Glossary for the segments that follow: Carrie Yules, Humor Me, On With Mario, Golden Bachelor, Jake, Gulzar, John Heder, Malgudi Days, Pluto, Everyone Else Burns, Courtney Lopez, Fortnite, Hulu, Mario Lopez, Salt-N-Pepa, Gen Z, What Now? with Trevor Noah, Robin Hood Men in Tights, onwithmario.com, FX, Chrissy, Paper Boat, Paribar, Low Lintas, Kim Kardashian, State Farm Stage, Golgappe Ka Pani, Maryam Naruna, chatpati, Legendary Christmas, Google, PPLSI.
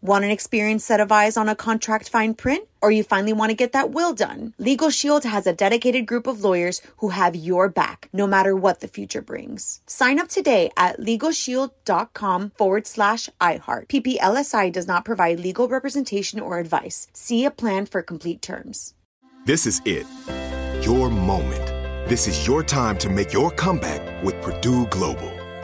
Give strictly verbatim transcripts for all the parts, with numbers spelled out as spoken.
Want an experienced set of eyes on a contract fine print? Or you finally want to get that will done? LegalShield has a dedicated group of lawyers who have your back, no matter what the future brings. Sign up today at LegalShield.com forward slash iHeart. P P L S I does not provide legal representation or advice. See a plan for complete terms. This is it. Your moment. This is your time to make your comeback with Purdue Global.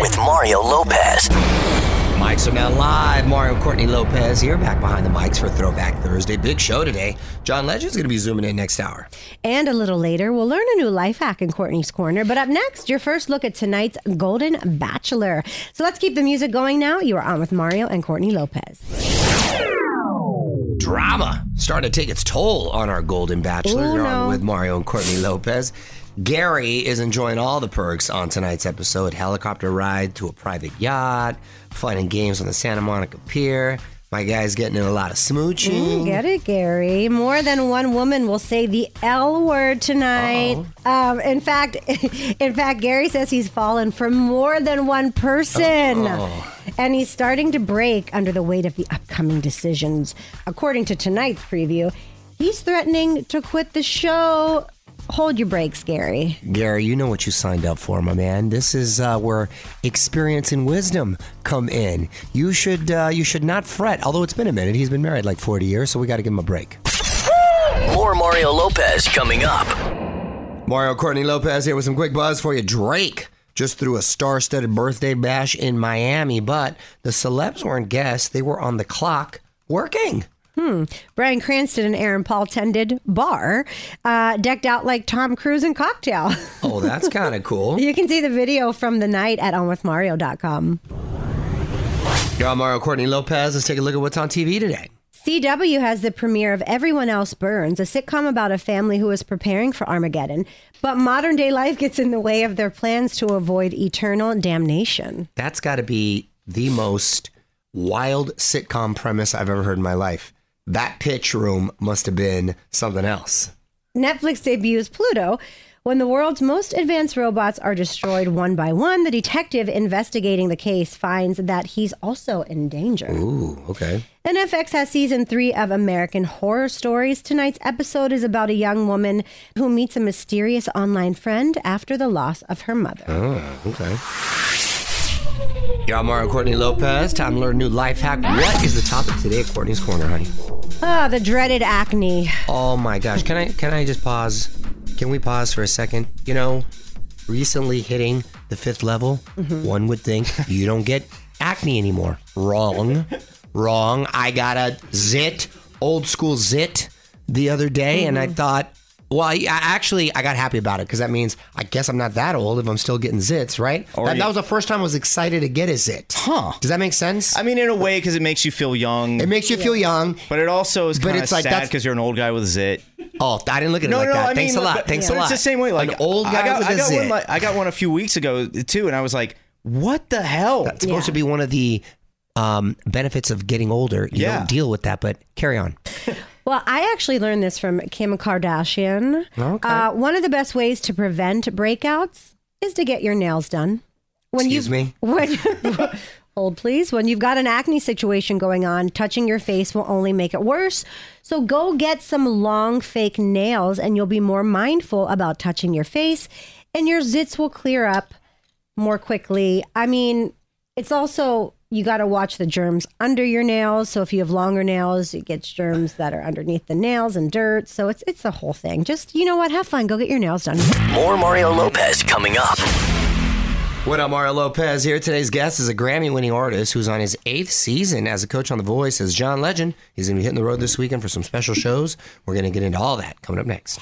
With Mario Lopez. Mics are now live. Mario Courtney Lopez here, back behind the mics for Throwback Thursday. Big show today. John Legend's going to be zooming in next hour. And a little later, we'll learn a new life hack in Courtney's Corner. But up next, your first look at tonight's Golden Bachelor. So let's keep the music going now. You are on with Mario and Courtney Lopez. drama started to take its toll on our Golden Bachelor. Ooh, no. On With Mario and Courtney Lopez. Gary is enjoying all the perks on tonight's episode. Helicopter ride to a private yacht, fun and games on the Santa Monica Pier. My guy's getting in a lot of smooching. Mm, get it, Gary. More than one woman will say the L word tonight. Um, in fact, in fact, Gary says he's fallen for more than one person. Uh-oh. And he's starting to break under the weight of the upcoming decisions. According to tonight's preview, he's threatening to quit the show. Hold your brakes, Gary. Gary, you know what you signed up for, my man. This is uh, where experience and wisdom come in. You should uh, you should not fret, although it's been a minute. He's been married like forty years, so we got to give him a break. More Mario Lopez coming up. Mario Courtney Lopez here with some quick buzz for you. Drake just threw a star-studded birthday bash in Miami, but the celebs weren't guests. They were on the clock working. Hmm. Bryan Cranston and Aaron Paul tended bar, uh, decked out like Tom Cruise in Cocktail. Oh, that's kind of cool. You can see the video from the night at on with mario dot com. Y'all, Mario Courtney Lopez. Let's take a look at what's on T V today. C W has the premiere of Everyone Else Burns, a sitcom about a family who is preparing for Armageddon, but modern day life gets in the way of their plans to avoid eternal damnation. That's got to be the most wild sitcom premise I've ever heard in my life. That pitch room must have been something else. Netflix debuts Pluto. When the world's most advanced robots are destroyed one by one, the detective investigating the case finds that he's also in danger. Ooh, okay. And F X has season three of American Horror Stories. Tonight's episode is about a young woman who meets a mysterious online friend after the loss of her mother. Oh, okay. Y'all, Mario Courtney Lopez. Time to learn a new life hack. What is the topic today at Courtney's Corner, honey? Ah, oh, the dreaded acne. Oh my gosh! Can I can I just pause? Can we pause for a second? You know, recently hitting the fifth level, mm-hmm. one would think you don't get acne anymore. Wrong, wrong. I got a zit, old school zit, the other day, mm-hmm. and I thought, well, I, I actually, I got happy about it because that means I guess I'm not that old if I'm still getting zits, right? That, you, that was the first time I was excited to get a zit. Huh. Does that make sense? I mean, in a way, because it makes you feel young. It makes you yeah. feel young. But it also is kind of sad because like, you're an old guy with a zit. Oh, I didn't look at it no, like no, that. I Thanks mean, a lot. But, Thanks yeah. a lot. It's the same way. Like, an old guy I got, with I got a zit. One, like, I got one a few weeks ago, too, and I was like, what the hell? That's supposed yeah. to be one of the um, benefits of getting older. You yeah. don't deal with that, but carry on. Well, I actually learned this from Kim Kardashian. Okay. Uh, one of the best ways to prevent breakouts is to get your nails done. When Excuse you, me? When, hold, please. When you've got an acne situation going on, touching your face will only make it worse. So go get some long fake nails and you'll be more mindful about touching your face and your zits will clear up more quickly. I mean, it's also... You got to watch the germs under your nails. So if you have longer nails, it gets germs that are underneath the nails and dirt. So it's it's the whole thing. Just, you know what? Have fun. Go get your nails done. More Mario Lopez coming up. What up, Mario Lopez here. Today's guest is a Grammy-winning artist who's on his eighth season as a coach on The Voice as John Legend. He's going to be hitting the road this weekend for some special shows. We're going to get into all that coming up next.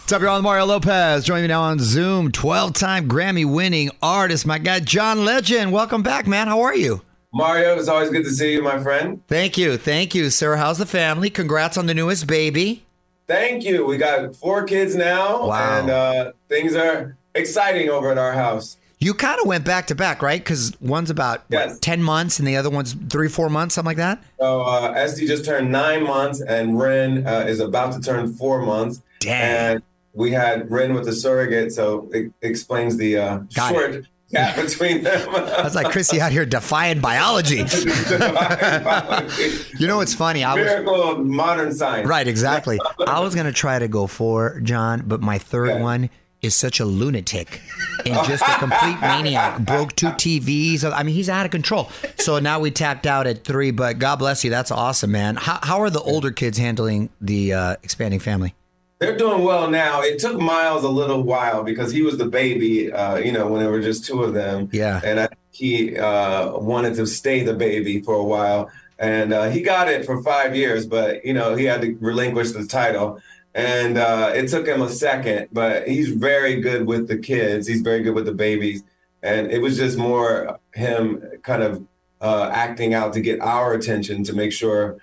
What's up, y'all? I'm Mario Lopez. Joining me now on Zoom, twelve-time Grammy-winning artist, my guy, John Legend. Welcome back, man. How are you? Mario, it's always good to see you, my friend. Thank you. Thank you, sir. How's the family? Congrats on the newest baby. Thank you. We got four kids now, wow. and uh, things are exciting over at our house. You kind of went back-to-back, right? Because one's about yes. what, ten months, and the other one's three, four months, something like that? So, uh, Esty just turned nine months, and Ren uh, is about to turn four months. Damn. And we had Ren with the surrogate, so it explains the uh, short gap between them. I was like, Chrissy out here defying biology. defying biology. You know, it's funny. I Miracle was, of modern science. Right, exactly. I was going to try to go four, John, but my third okay. one is such a lunatic and just a complete maniac. Broke two T Vs. I mean, he's out of control. So now we tapped out at three, but God bless you. That's awesome, man. How, how are the older kids handling the uh, expanding family? They're doing well now. It took Miles a little while because he was the baby, uh, you know, when there were just two of them. Yeah. And I, he uh, wanted to stay the baby for a while. And uh, he got it for five years, but, you know, he had to relinquish the title. And uh, it took him a second, but he's very good with the kids. He's very good with the babies. And it was just more him kind of uh, acting out to get our attention to make sure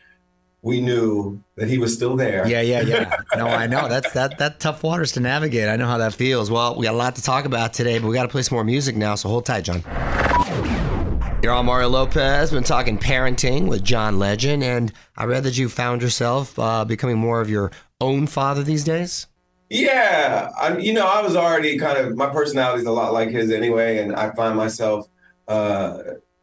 we knew that he was still there. Yeah, yeah, yeah. No, I know. That's that that tough waters to navigate. I know how that feels. Well, we got a lot to talk about today, but we got to play some more music now, so hold tight, John. You're on Mario Lopez. Been talking parenting with John Legend, and I read that you found yourself uh, becoming more of your own father these days. Yeah. I, you know, I was already kind of, my personality's a lot like his anyway, and I find myself uh,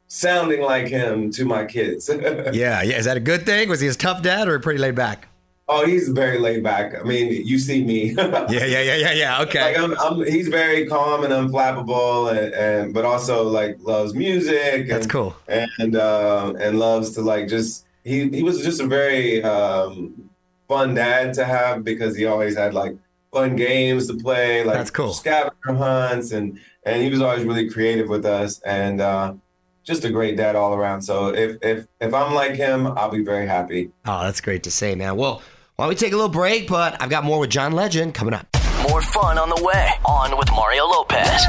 sounding like him to my kids. yeah. Yeah. Is that a good thing? Was he his tough dad or pretty laid back? Oh, he's very laid back. I mean, you see me. yeah, yeah, yeah, yeah, yeah. Okay. Like I'm, I'm, he's very calm and unflappable, and, and but also like loves music. And, That's cool. And um, and loves to like just he he was just a very um, fun dad to have because he always had like fun games to play, like That's cool. scavenger hunts, and and he was always really creative with us, and uh, just a great dad all around. So if if if I'm like him, I'll be very happy. Oh, that's great to say, man. Well. Why don't we take a little break, but I've got more with John Legend coming up. More fun on the way. On with Mario Lopez.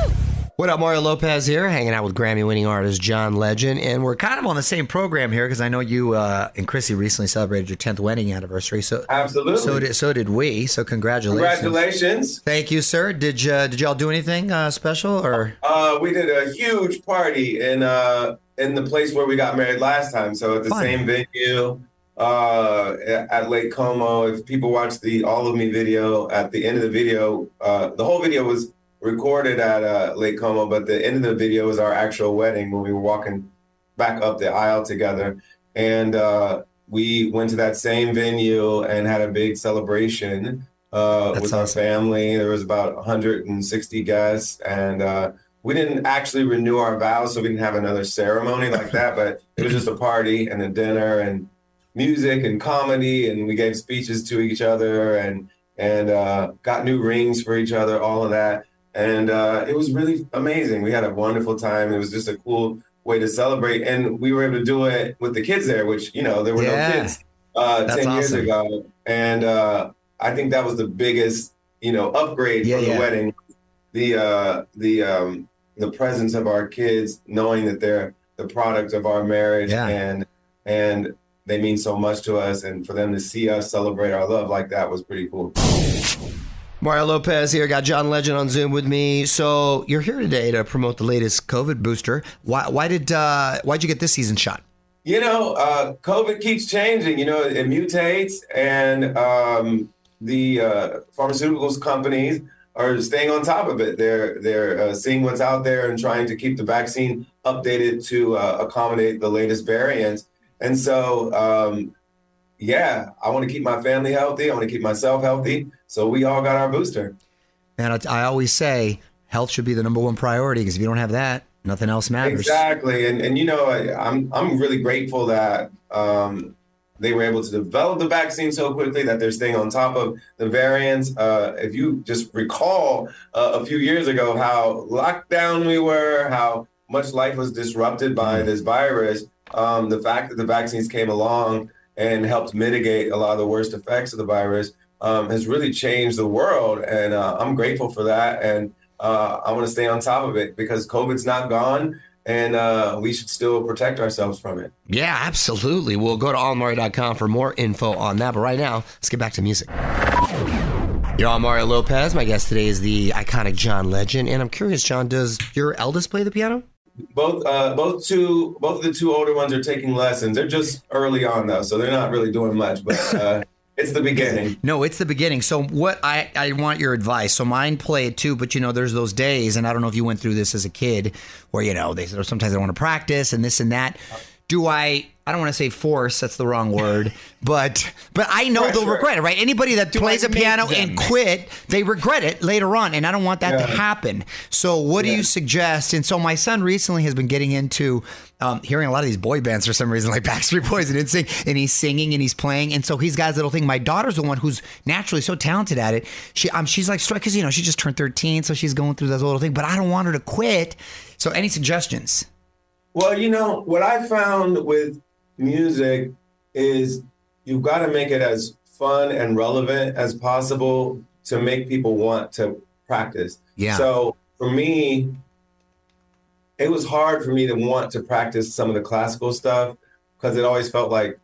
What up, Mario Lopez here, hanging out with Grammy-winning artist John Legend. And we're kind of on the same program here because I know you uh, and Chrissy recently celebrated your tenth wedding anniversary. So Absolutely. So did, so did we. So congratulations. Congratulations. Thank you, sir. Did, uh, did y'all do anything uh, special? Or uh, we did a huge party in, uh, in the place where we got married last time. So at the Fun. same venue. Uh, at Lake Como. If people watch the All of Me video, at the end of the video, uh, the whole video was recorded at uh, Lake Como, but the end of the video was our actual wedding when we were walking back up the aisle together. And uh, we went to that same venue and had a big celebration uh, with awesome. our family. There was about one hundred sixty guests, and uh, we didn't actually renew our vows, so we didn't have another ceremony like that, but it was just a party and a dinner and music and comedy, and we gave speeches to each other, and and uh, got new rings for each other, all of that. And uh, it was really amazing. We had a wonderful time. It was just a cool way to celebrate. And we were able to do it with the kids there, which, you know, there were yeah. no kids uh, ten awesome. years ago. And uh, I think that was the biggest, you know, upgrade yeah, for the yeah. wedding. The, uh, the, um, the presence of our kids, knowing that they're the product of our marriage yeah. and, and, they mean so much to us, and for them to see us celebrate our love like that was pretty cool. Mario Lopez here. Got John Legend on Zoom with me. So you're here today to promote the latest COVID booster. Why, why did uh, why'd you get this season shot? You know, uh, COVID keeps changing. You know, it mutates, and um, the uh, pharmaceuticals companies are staying on top of it. They're they're uh, seeing what's out there and trying to keep the vaccine updated to uh, accommodate the latest variants. And so, um, yeah, I want to keep my family healthy. I want to keep myself healthy. So we all got our booster. And I, I always say health should be the number one priority, because if you don't have that, nothing else matters. Exactly. And, and you know, I, I'm I'm really grateful that um, they were able to develop the vaccine so quickly, that they're staying on top of the variants. Uh, if you just recall uh, a few years ago how locked down we were, how much life was disrupted by this virus. Um, the fact that the vaccines came along and helped mitigate a lot of the worst effects of the virus um, has really changed the world. And uh, I'm grateful for that. And uh, I want to stay on top of it, because COVID's not gone, and uh, we should still protect ourselves from it. Yeah, absolutely. We'll go to on mario dot com for more info on that. But right now, let's get back to music. You're on Mario Lopez. My guest today is the iconic John Legend. And I'm curious, John, does your eldest play the piano? Both, uh, both two, both of the two older ones are taking lessons. They're just early on though, so they're not really doing much. But uh, it's the beginning. No, it's the beginning. So what I, I want your advice. So mine play it too, but you know, there's those days, and I don't know if you went through this as a kid, where you know they sometimes I want to practice and this and that. Do I? I don't want to say force. That's the wrong word. But but I know Pressure. they'll regret it, right? Anybody that Do plays I a piano them? and quit, they regret it later on, and I don't want that yeah. to happen. So what yeah. do you suggest? And so my son recently has been getting into um, hearing a lot of these boy bands for some reason, like Backstreet Boys and N Sync, and he's singing and he's playing, and so he's got his little thing. My daughter's the one who's naturally so talented at it. She um, she's like struck because you know she just turned thirteen, so she's going through this little thing. But I don't want her to quit. So any suggestions? Well, you know, what I found with music is you've got to make it as fun and relevant as possible to make people want to practice. Yeah. So for me, it was hard for me to want to practice some of the classical stuff, because it always felt like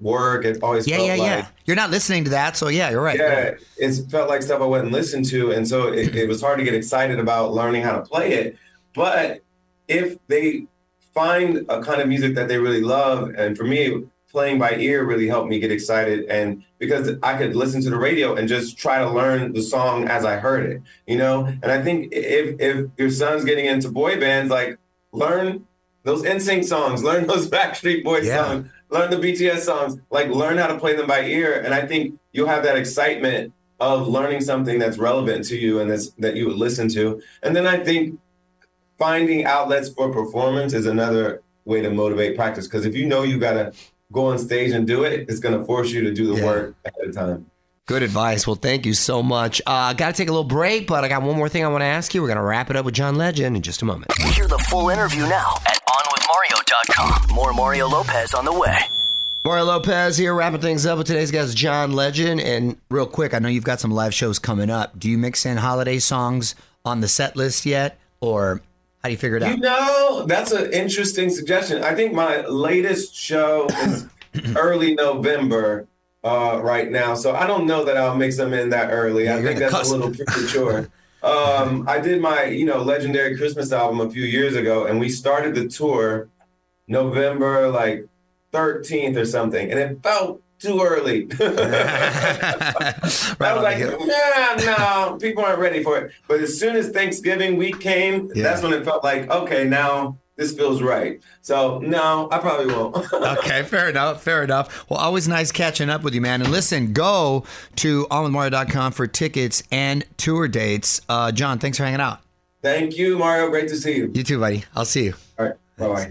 work. It always yeah, felt yeah, like... Yeah, yeah, yeah. You're not listening to that, so yeah, you're right. Yeah, it felt like stuff I wouldn't listen to, and so it, it was hard to get excited about learning how to play it. But if they find a kind of music that they really love, and for me, playing by ear really helped me get excited, and because I could listen to the radio and just try to learn the song as I heard it, you know? And I think if if your son's getting into boy bands, like, learn those N Sync songs, learn those Backstreet Boys yeah. songs, learn the B T S songs, like, learn how to play them by ear. And I think you'll have that excitement of learning something that's relevant to you and that's, that you would listen to. And then I think finding outlets for performance is another way to motivate practice. Because if you know you got to go on stage and do it, it's going to force you to do the yeah. work ahead of time. Good advice. Well, thank you so much. I uh, got to take a little break, but I got one more thing I want to ask you. We're going to wrap it up with John Legend in just a moment. Hear the full interview now at on with mario dot com. More Mario Lopez on the way. Mario Lopez here, wrapping things up with today's guest, John Legend. And real quick, I know you've got some live shows coming up. Do you mix in holiday songs on the set list yet? Or how do you figure it out? You know, that's an interesting suggestion. I think my latest show is early November. Uh, right now. So I don't know that I'll mix them in that early. Yeah, I think that's cusp. a little premature. um, I did my, you know, legendary Christmas album a few years ago, and we started the tour November like thirteenth or something, and it felt too early. I was like, nah, no, people aren't ready for it. But as soon as Thanksgiving week came, yeah. that's when it felt like, okay, now this feels right. So, no, I probably won't. Okay, fair enough, fair enough. Well, always nice catching up with you, man. And listen, go to on with mario dot com for tickets and tour dates. Uh, John, thanks for hanging out. Thank you, Mario. Great to see you. You too, buddy. I'll see you. All right, bye-bye.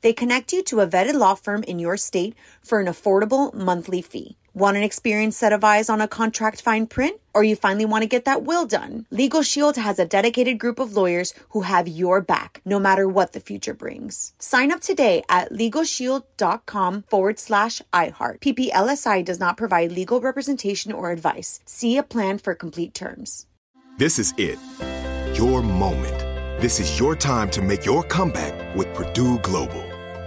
They connect you to a vetted law firm in your state for an affordable monthly fee. Want an experienced set of eyes on a contract fine print? Or you finally want to get that will done? LegalShield has a dedicated group of lawyers who have your back, no matter what the future brings. Sign up today at LegalShield.com forward slash iHeart. P P L S I does not provide legal representation or advice. See a plan for complete terms. This is it. Your moment. This is your time to make your comeback with Purdue Global.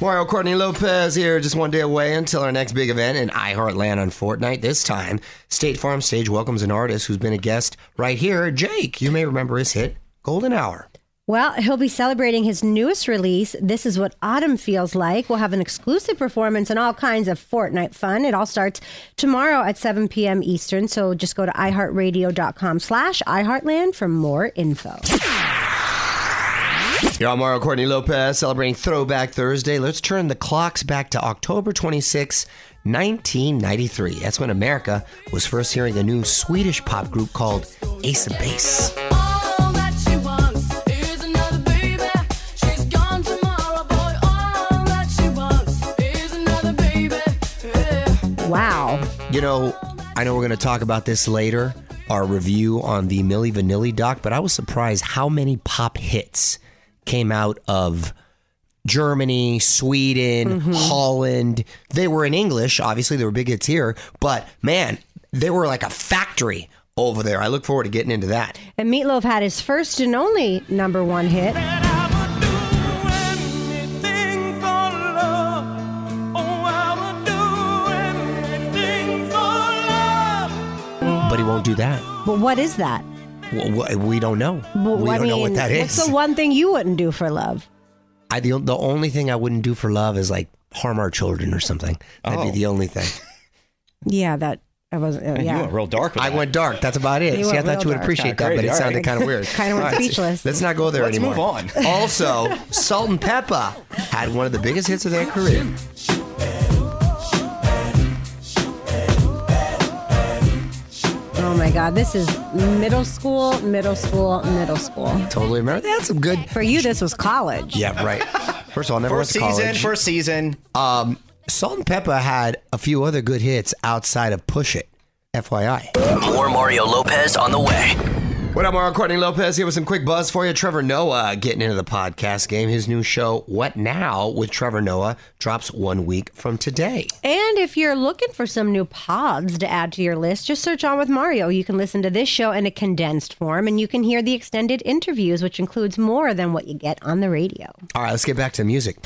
Mario Courtney Lopez here, just one day away until our next big event in iHeartland on Fortnite. This time, State Farm Stage welcomes an artist who's been a guest right here, Jake. You may remember his hit, Golden Hour. Well, he'll be celebrating his newest release, This Is What Autumn Feels Like. We'll have an exclusive performance and all kinds of Fortnite fun. It all starts tomorrow at seven p.m. Eastern, so just go to iHeartRadio.com slash iHeartland for more info. Y'all, Mario Courtney Lopez celebrating Throwback Thursday. Let's turn the clocks back to October twenty-sixth, nineteen ninety-three. That's when America was first hearing a new Swedish pop group called Ace of Base. Wow. You know, I know we're going to talk about this later, our review on the Milli Vanilli doc, but I was surprised how many pop hits came out of Germany, Sweden, mm-hmm. Holland. They were in English. Obviously, they were big hits here, but man, they were like a factory over there. I look forward to getting into that. And Meatloaf had his first and only number one hit. But he won't do that. But what is that? Well, we don't know. Well, we I don't mean, know what that is. What's the one thing you wouldn't do for love? I the, the only thing I wouldn't do for love is like harm our children or something. That'd oh. be the only thing. Yeah, that I wasn't. Uh, yeah, you went real dark. With I that. went dark. That's about it. You See, I thought you would appreciate that, but it sounded kind of weird. Kind of speechless. Let's not go there Let's anymore. Let's move on. Also, Salt-N-Pepa had one of the biggest hits of their career. Oh my God, this is middle school, middle school, middle school. Totally remember. They had some good. For you, this was college. Yeah, right. First of all, I never first went to season, college. First season, first season. Um, Salt-N-Pepa had a few other good hits outside of Push It, F Y I. More Mario Lopez on the way. What up, Mario Courtney Lopez here with some quick buzz for you. Trevor Noah getting into the podcast game. His new show, What Now with Trevor Noah, drops one week from today. And if you're looking for some new pods to add to your list, just search On With Mario. You can listen to this show in a condensed form, and you can hear the extended interviews, which includes more than what you get on the radio. All right, let's get back to music.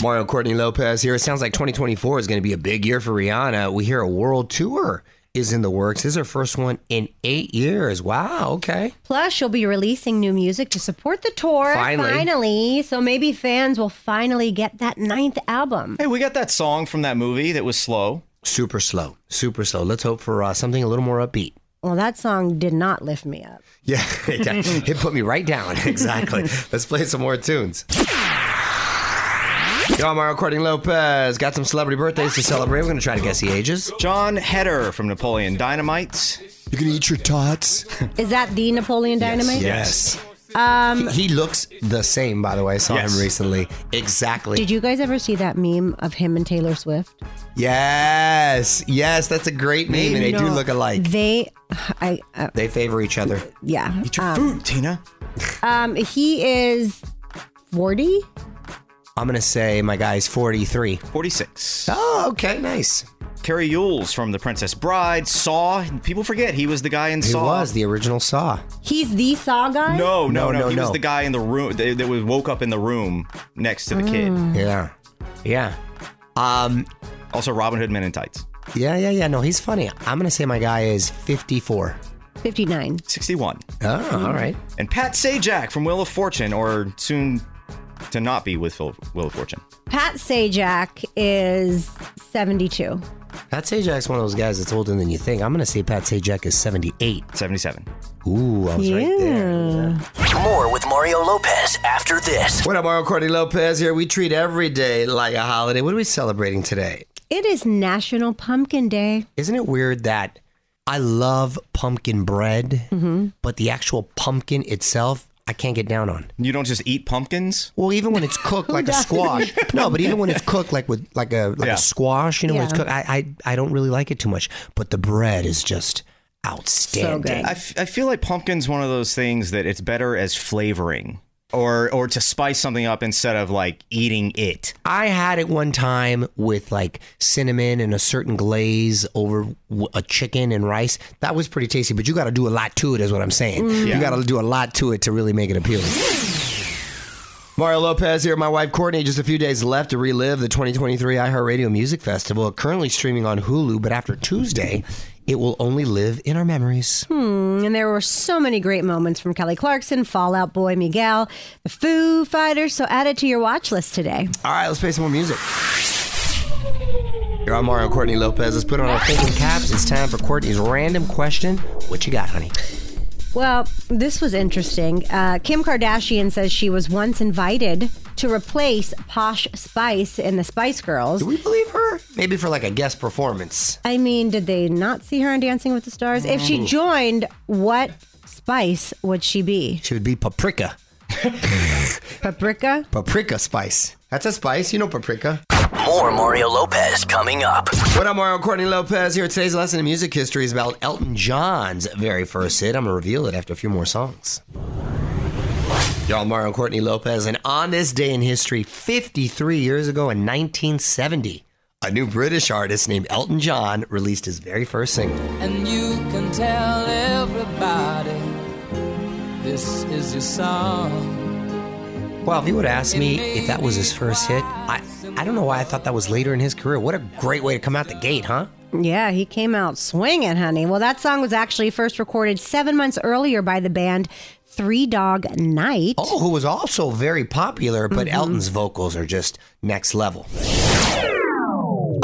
Mario Courtney Lopez here. It sounds like twenty twenty-four is going to be a big year for Rihanna. We hear a world tour is in the works. This is her first one in eight years. Wow, okay. Plus, she'll be releasing new music to support the tour. Finally. Finally. So maybe fans will finally get that ninth album. Hey, we got that song from that movie that was slow. Super slow. Super slow. Let's hope for uh, something a little more upbeat. Well, that song did not lift me up. Yeah, it, it put me right down. Exactly. Let's play some more tunes. Yo, I'm Mario Courtney Lopez. Got some celebrity birthdays to celebrate. We're going to try to guess the ages. John Heder from Napoleon Dynamite. You're going to eat your tots. Is that the Napoleon Dynamite? Yes. yes. Um, he, he looks the same, by the way. I saw yes. him recently. Exactly. Did you guys ever see that meme of him and Taylor Swift? Yes. Yes, that's a great meme. You and they know, do look alike. They I. Uh, they favor each other. Yeah. Eat your um, food, Tina. Um, he is forty. I'm going to say my guy's forty-three. forty-six. Oh, okay, nice. Carrie Yules from The Princess Bride, Saw. People forget he was the guy in he Saw. He was the original Saw. He's the Saw guy? No, no, no. no he no. was the guy in the room that, that woke up in the room next to the mm. kid. Yeah. Yeah. Um. Also, Robin Hood Men in Tights. Yeah, yeah, yeah. No, he's funny. I'm going to say my guy is fifty-four. fifty-nine. sixty-one. Oh, mm. all right. And Pat Sajak from Wheel of Fortune, or soon to not be with Phil, Wheel of Fortune. Pat Sajak is seventy-two. Pat Sajak's one of those guys that's older than you think. I'm going to say Pat Sajak is seventy-eight. seventy-seven. Ooh, I was yeah. right there. Yeah. More with Mario Lopez after this. What up, Mario Courtney Lopez here. We treat every day like a holiday. What are we celebrating today? It is National Pumpkin Day. Isn't it weird that I love pumpkin bread, mm-hmm. but the actual pumpkin itself, I can't get down on. You don't just eat pumpkins? Well, even when it's cooked like a squash. No, but even when it's cooked like with like a like yeah. a squash, you know, yeah. when it's cooked, I, I I don't really like it too much. But the bread is just outstanding. So good. I, f- I feel like pumpkin's one of those things that it's better as flavoring or or to spice something up instead of like eating it. I had it one time with like cinnamon and a certain glaze over a chicken and rice. That was pretty tasty, but you got to do a lot to it is what I'm saying. Yeah. You got to do a lot to it to really make it appealing. Mario Lopez here, my wife Courtney. Just a few days left to relive the twenty twenty-three iHeartRadio Music Festival, currently streaming on Hulu, but after Tuesday, it will only live in our memories. Hmm, and there were so many great moments from Kelly Clarkson, Fall Out Boy, Miguel, the Foo Fighters, so add it to your watch list today. All right, let's play some more music. You're on Mario and Courtney Lopez. Let's put on our thinking caps. It's time for Courtney's random question. What you got, honey? Well, this was interesting. Uh, Kim Kardashian says she was once invited to replace Posh Spice in the Spice Girls. Do we believe her? Maybe for like a guest performance. I mean, did they not see her on Dancing with the Stars? Mm. If she joined, what spice would she be? She would be paprika. Paprika? Paprika spice. That's a spice. You know paprika. More Mario Lopez coming up. What up, Mario? Courtney Lopez here. Today's lesson in music history is about Elton John's very first hit. I'm going to reveal it after a few more songs. Y'all, Mario Courtney Lopez. And on this day in history, fifty-three years ago in nineteen seventy, a new British artist named Elton John released his very first single. And you can tell everybody this is your song. Well, if you would ask me if that was his first hit, I, I don't know why I thought that was later in his career. What a great way to come out the gate, huh? Yeah, he came out swinging, honey. Well, that song was actually first recorded seven months earlier by the band Three Dog Night. Oh, who was also very popular, but mm-hmm. Elton's vocals are just next level.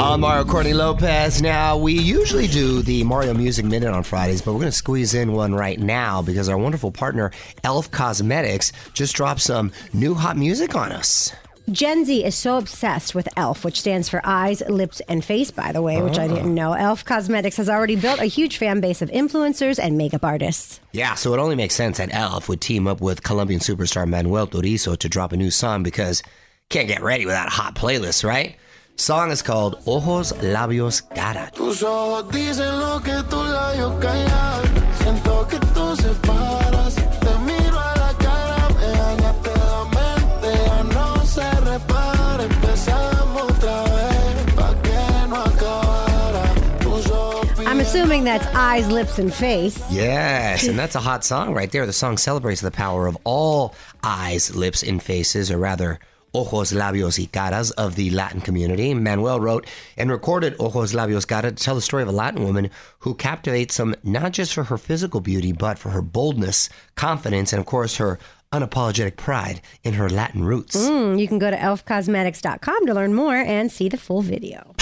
I'm Mario Courtney Lopez. Now, we usually do the Mario Music Minute on Fridays, but we're going to squeeze in one right now because our wonderful partner, Elf Cosmetics, just dropped some new hot music on us. Gen Z is so obsessed with ELF, which stands for eyes, lips, and face, by the way, oh. which I didn't know. ELF Cosmetics has already built a huge fan base of influencers and makeup artists. Yeah, so it only makes sense that ELF would team up with Colombian superstar Manuel Turizo to drop a new song because can't get ready without a hot playlist, right? Song is called Ojos, Labios, Cara. Tus ojos dicen lo que tus labios callan. Siento que tú separas. Te miro a la cara, me dañaste la mente. Ya no se repara, empezamos otra vez. Pa' que no acabara. Tus ojos. I'm assuming that's eyes, lips, and face. Yes, and that's a hot song right there. The song celebrates the power of all eyes, lips, and faces, or rather, Ojos, Labios, y Caras of the Latin community. Manuel wrote and recorded Ojos, Labios, Cara to tell the story of a Latin woman who captivates them not just for her physical beauty, but for her boldness, confidence, and of course her unapologetic pride in her Latin roots. Mm, you can go to elf cosmetics dot com to learn more and see the full video.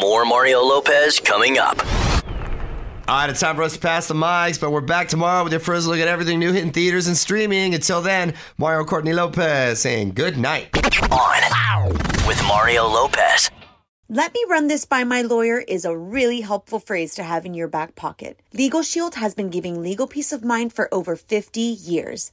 More Mario Lopez coming up. All right, it's time for us to pass the mics, but we're back tomorrow with your first look at everything new hitting theaters and streaming. Until then, Mario Courtney Lopez saying good night. On with Mario Lopez. Let me run this by my lawyer is a really helpful phrase to have in your back pocket. LegalShield has been giving legal peace of mind for over fifty years.